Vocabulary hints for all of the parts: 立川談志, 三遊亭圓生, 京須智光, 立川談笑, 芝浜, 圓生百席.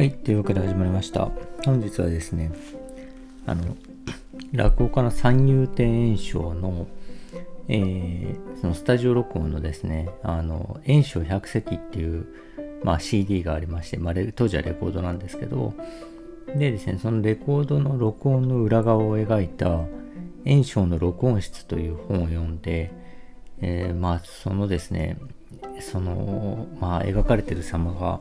はい、というわけで始まりました。本日はですね、落語家の三遊亭圓生の、そのスタジオ録音のですね、圓生百席っていう、CD がありまして、当時はレコードなんですけど、でですね、そのレコードの録音の裏側を描いた圓生の録音室という本を読んで、描かれている様が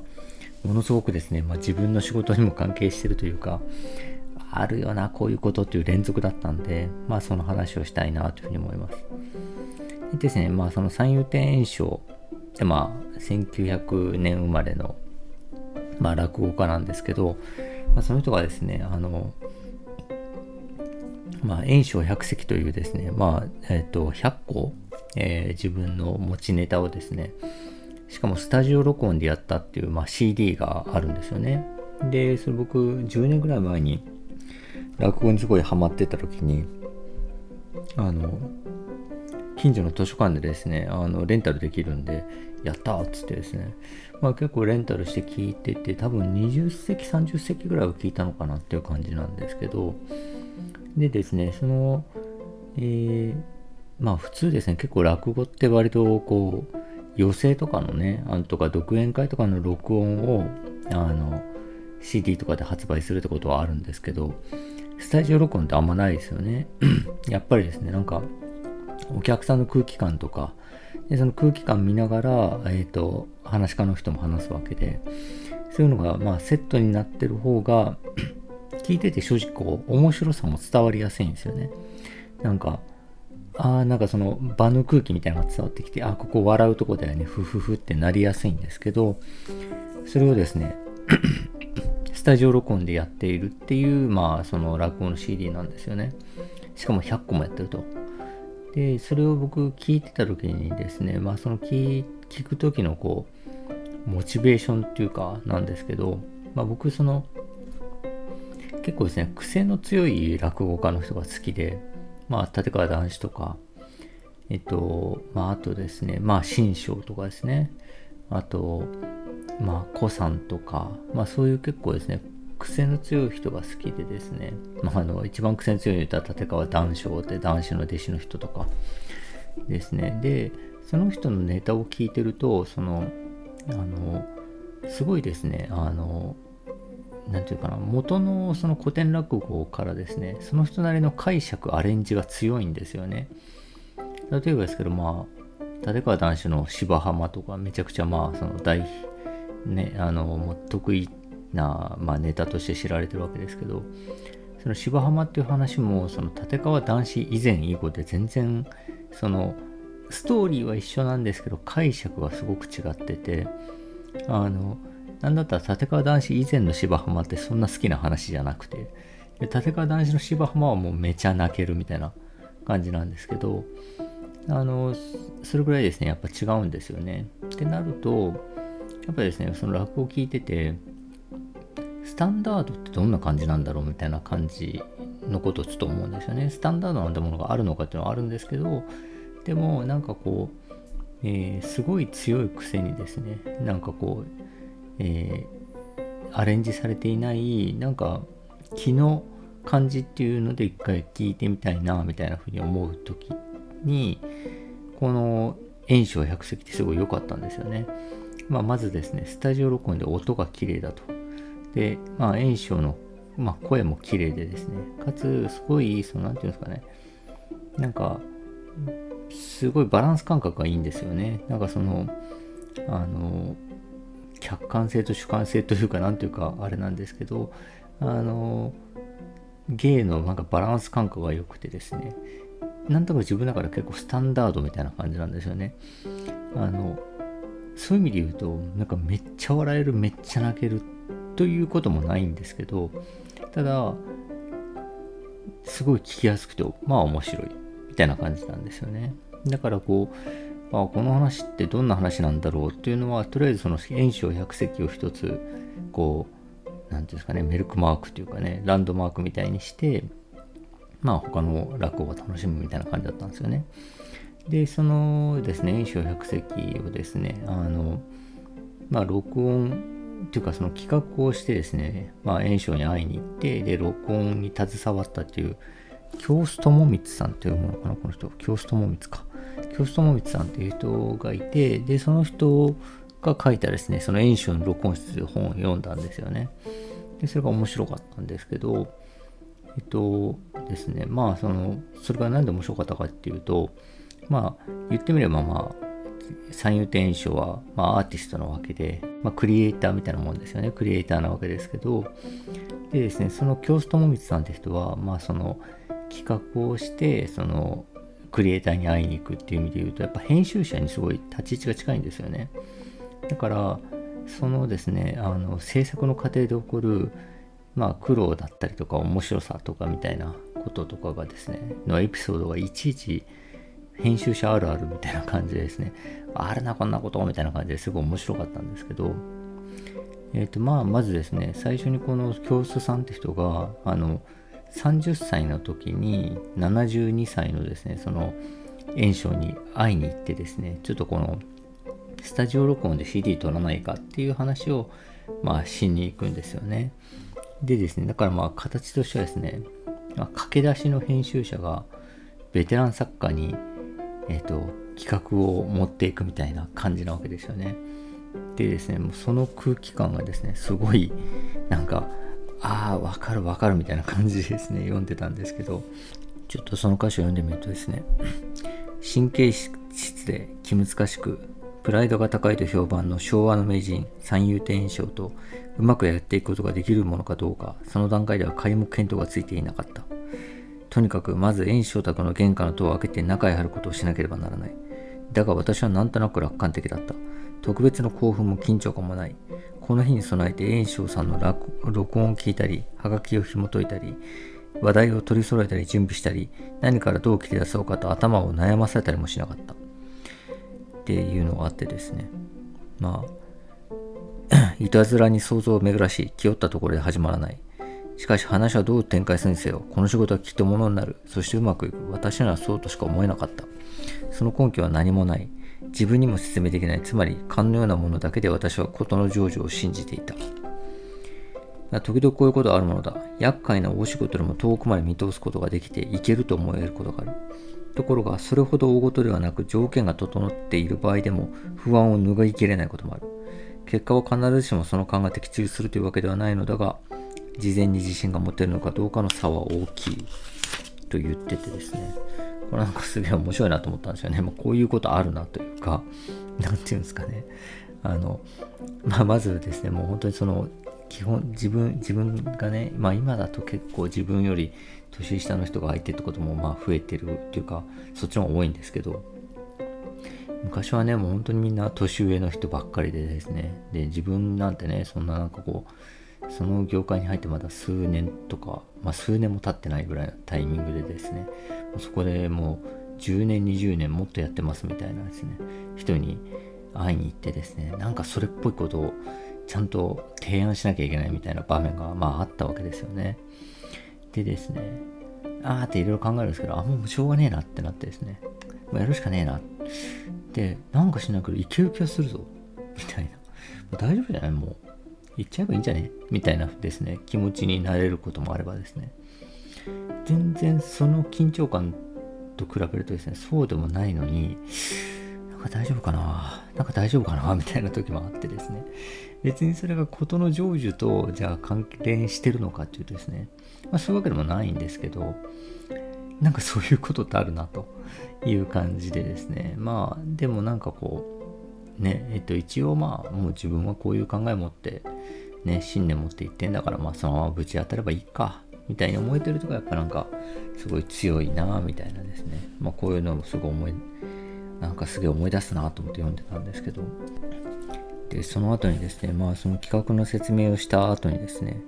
ものすごくですね、自分の仕事にも関係してるというか、あるよなこういうことという連続だったんで、その話をしたいなというふうに思います。でですね、その三遊亭圓生って1900年生まれの、落語家なんですけど、その人がですね、圓生百席というですね、100個、自分の持ちネタをですね、しかもスタジオ録音でやったっていう、CD があるんですよね。で、それ僕10年ぐらい前に落語にすごいハマってた時に、近所の図書館でですね、レンタルできるんで、やったーっつってですね、結構レンタルして聞いてて、多分20席30席ぐらいは聞いたのかなっていう感じなんですけど、でですね、その、普通ですね、結構落語って割とこう寄席とかのね、とか独演会とかの録音をCD とかで発売するってことはあるんですけど、スタジオ録音ってあんまないですよね。やっぱりですね、なんかお客さんの空気感とかで、その空気感見ながら、話し家の人も話すわけで、そういうのがセットになってる方が聞いてて正直こう面白さも伝わりやすいんですよね。なんかその場の空気みたいなのが伝わってきて、ここ笑うとこだよね、ふふふってなりやすいんですけど、それをですねスタジオ録音でやっているっていう、その落語の CD なんですよね。しかも100個もやってると。で、それを僕聞いてた時にですね、その聞く時のこうモチベーションっていうかなんですけど、僕その結構ですね、癖の強い落語家の人が好きで、立川談志とか、あとですね、新章とかですね、あと、古参とか、そういう結構ですね、癖の強い人が好きでですね、一番癖の強い人は立川談笑って、談志の弟子の人とかですね。で、その人のネタを聞いてると、すごいですね、なんていうかな、元のその古典落語からですね、その人なりの解釈アレンジが強いんですよね。例えばですけど、立川談志の芝浜とかめちゃくちゃその得意な、ネタとして知られてるわけですけど、その芝浜っていう話もその立川談志以前以後で全然そのストーリーは一緒なんですけど、解釈がすごく違ってて、なんだったら立川談志以前の芝浜ってそんな好きな話じゃなくて、で立川談志の芝浜はもうめちゃ泣けるみたいな感じなんですけど、それぐらいですね、やっぱ違うんですよね。ってなると、やっぱりですね、その落語を聞いてて、スタンダードってどんな感じなんだろうみたいな感じのことをちょっと思うんですよね。スタンダードなんてものがあるのかっていうのはあるんですけど、でもなんかこう、すごい強いくせにですね、なんかこう、アレンジされていない、なんか気の感じっていうので一回聞いてみたいなみたいなふうに思う時に、この圓生百席ってすごい良かったんですよね。まずですね、スタジオ録音で音が綺麗だと。で、圓生の、声も綺麗でですね、かつすごいそのなんていうんですかね、なんかすごいバランス感覚がいいんですよね。なんかその客観性と主観性というか、なんというかあれなんですけど、芸のなんかバランス感覚が良くてですね、なんとか自分だから結構スタンダードみたいな感じなんですよね。そういう意味で言うと、なんかめっちゃ笑える、めっちゃ泣けるということもないんですけど、ただすごい聞きやすくて面白いみたいな感じなんですよね。だからこう、この話ってどんな話なんだろうっていうのは、とりあえずその圓生百席を一つこう、なんていうんですかね、メルクマークというかね、ランドマークみたいにして、他の落語を楽しむみたいな感じだったんですよね。で、そのですね、圓生百席をですね、録音というかその企画をしてですね、円翔に会いに行って、で、録音に携わったという、京須智光さんというものかな、この人。京須智光か。京須智光さんという人がいて、で、その人が書いたですね、その円翔の録音室という本を読んだんですよね。で、それが面白かったんですけど、ですね、それが何で面白かったかっていうと、言ってみれば三遊亭円翔は、アーティストなわけで、クリエイターみたいなもんですよね。クリエイターなわけですけど、でですね、その京須智光さんって人は、その企画をして、そのクリエイターに会いに行くっていう意味で言うと、やっぱ編集者にすごい立ち位置が近いんですよね。だから、そのですね、制作の過程で起こる、苦労だったりとか面白さとかみたいなこととかがですね、のエピソードがいちいち編集者あるあるみたいな感じでですね、あるなこんなことみたいな感じですごい面白かったんですけど、まずですね、最初にこの京須さんって人が30歳の時に72歳のですね、その円翔に会いに行ってですね、ちょっとこのスタジオ録音で CD 撮らないかっていう話をしに行くんですよね。でですね、だから形としてはですね、駆け出しの編集者がベテラン作家に、企画を持っていくみたいな感じなわけですよね。でですね、もうその空気感がですね、すごいなんか、わかるみたいな感じでですね、読んでたんですけど、ちょっとその歌詞を読んでみるとですね、神経質で気難しく、プライドが高いと評判の昭和の名人三遊亭円翔とうまくやっていくことができるものかどうか、その段階では皆目見当がついていなかった。とにかくまず円翔宅の玄関の戸を開けて中へ入ることをしなければならない。だが私はなんとなく楽観的だった。特別の興奮も緊張感もない。この日に備えて円翔さんの録音を聞いたり、はがきを紐解いたり、話題を取り揃えたり準備したり、何からどう切り出そうかと頭を悩まされたりもしなかった。っていうのがあってですね、いたずらに想像を巡らし、気負ったところで始まらない。しかし話はどう展開するにせよ、この仕事はきっとものになる。そしてうまくいく。私ならそうとしか思えなかった。その根拠は何もない。自分にも説明できない。つまり勘のようなものだけで私は事の成就を信じていた。時々こういうことはあるものだ。厄介な大仕事でも遠くまで見通すことができていけると思えることがある。ところがそれほど大事ではなく、条件が整っている場合でも不安を拭いきれないこともある。結果は必ずしもその勘が的中するというわけではないのだが、事前に自信が持てるのかどうかの差は大きいと言っててですね、これなんかすげえ面白いなと思ったんですよね。こういうことあるなというか、なんていうんですかね、まずですね、もう本当にその基本自分がね、今だと結構自分より年下の人が相手ってことも増えてるっていうか、そっちの方が多いんですけど、昔はね、もう本当にみんな年上の人ばっかりでですね、で自分なんてね、そんななんかこうその業界に入ってまだ数年とか、数年も経ってないぐらいのタイミングでですね、そこでもう10年20年もっとやってますみたいなですね、人に会いに行ってですね、なんかそれっぽいことをちゃんと提案しなきゃいけないみたいな場面があったわけですよね。でですね、っていろいろ考えるんですけど、もうしょうがねえなってなってですね、やるしかねえなで、なんかしないけどいける気がするぞみたいな、大丈夫じゃない、もう行っちゃえばいいんじゃねみたいなですね、気持ちになれることもあればですね、全然その緊張感と比べるとですね、そうでもないのに、なんか大丈夫かなみたいな時もあってですね、別にそれが事の成就とじゃあ関連してるのかっていうとですね、そういうわけでもないんですけど、なんかそういうことってあるなという感じでですね、でもなんかこうね、一応もう自分はこういう考え持ってね、信念持って言ってんだから、そのままぶち当たればいいかみたいに思えてるとか、やっぱなんかすごい強いなみたいなですね、こういうのもすごいなんかすげえ思い出すなと思って読んでたんですけど、でその後にですね、その企画の説明をした後にですね、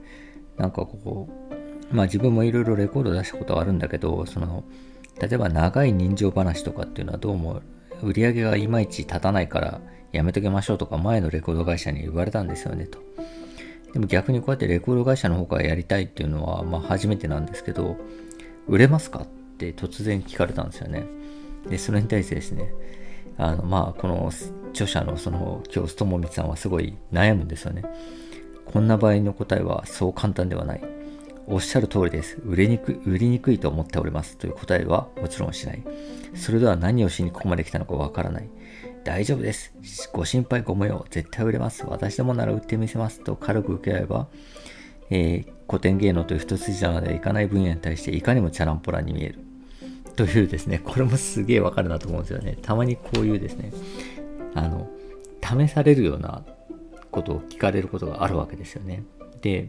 なんかこう自分もいろいろレコード出したことはあるんだけど、その例えば長い人情話とかっていうのはどうも売り上げがいまいち立たないからやめときましょうとか、前のレコード会社に言われたんですよねと。でも逆にこうやってレコード会社の方からやりたいっていうのは初めてなんですけど、売れますかって突然聞かれたんですよね。でそれに対してですね、この著者のその京津智美さんはすごい悩むんですよね。こんな場合の答えはそう簡単ではない。おっしゃる通りです。売りにくいと思っておりますという答えはもちろんしない。それでは何をしにここまで来たのかわからない。大丈夫です、ご心配ご無用、絶対売れます、私どもなら売ってみせますと軽く受け合えば、古典芸能という一筋縄ではいかない分野に対していかにもチャランポランに見えるというですね、これもすげえわかるなと思うんですよね。たまにこういうですね、試されるようなことを聞かれることがあるわけですよね。で、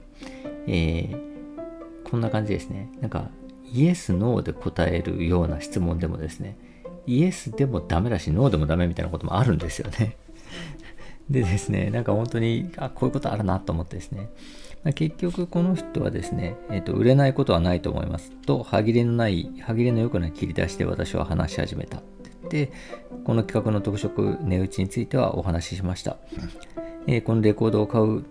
こんな感じですね。なんかイエスノーで答えるような質問でもですね、イエスでもダメだしノーでもダメみたいなこともあるんですよね。でですね、なんか本当にこういうことあるなと思ってですね、結局この人はですね、売れないことはないと思いますと、歯切れの良くない切り出しで私は話し始めたって言って、この企画の特色値打ちについてはお話ししました。このレコードを買う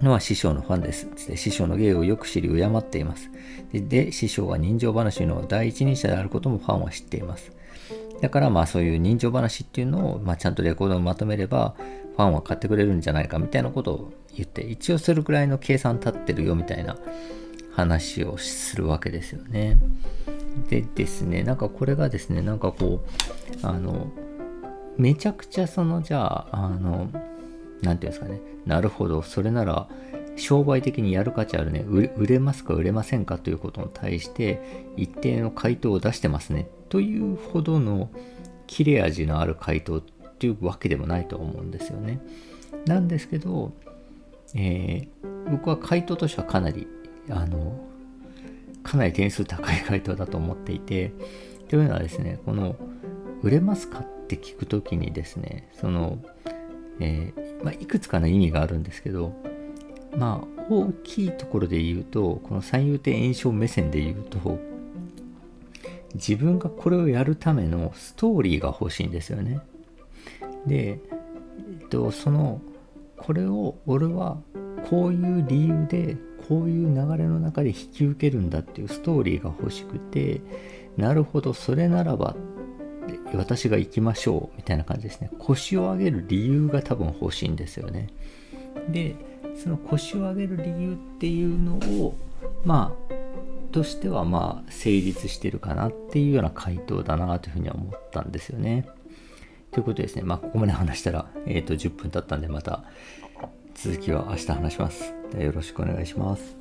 のは師匠のファンです。師匠の芸をよく知り敬っています。で、師匠は人情話の第一人者であることもファンは知っています。だからそういう人情話っていうのをちゃんとレコードにまとめればファンは買ってくれるんじゃないかみたいなことを言って、一応それくらいの計算立ってるよみたいな話をするわけですよね。でですね、なんかこれがですね、なんかこうめちゃくちゃじゃあなんていうんですかね、なるほど、それなら商売的にやる価値あるね、売れますか売れませんかということに対して一定の回答を出してますねというほどの切れ味のある回答っていうわけでもないと思うんですよね。なんですけど、僕は回答としてはかなり点数高い回答だと思っていて、というのはですね、この売れますかって聞くときにですね、いくつかの意味があるんですけど、大きいところで言うと、この三遊亭圓生目線で言うと、自分がこれをやるためのストーリーが欲しいんですよね。で、これを俺はこういう理由でこういう流れの中で引き受けるんだっていうストーリーが欲しくて、なるほど、それならば私が行きましょうみたいな感じですね。腰を上げる理由が多分欲しいんですよね。で、その腰を上げる理由っていうのをとしては成立してるかなっていうような回答だなというふうには思ったんですよね。ということですね。ここまで話したら、10分経ったんで、また続きは明日話します。ではよろしくお願いします。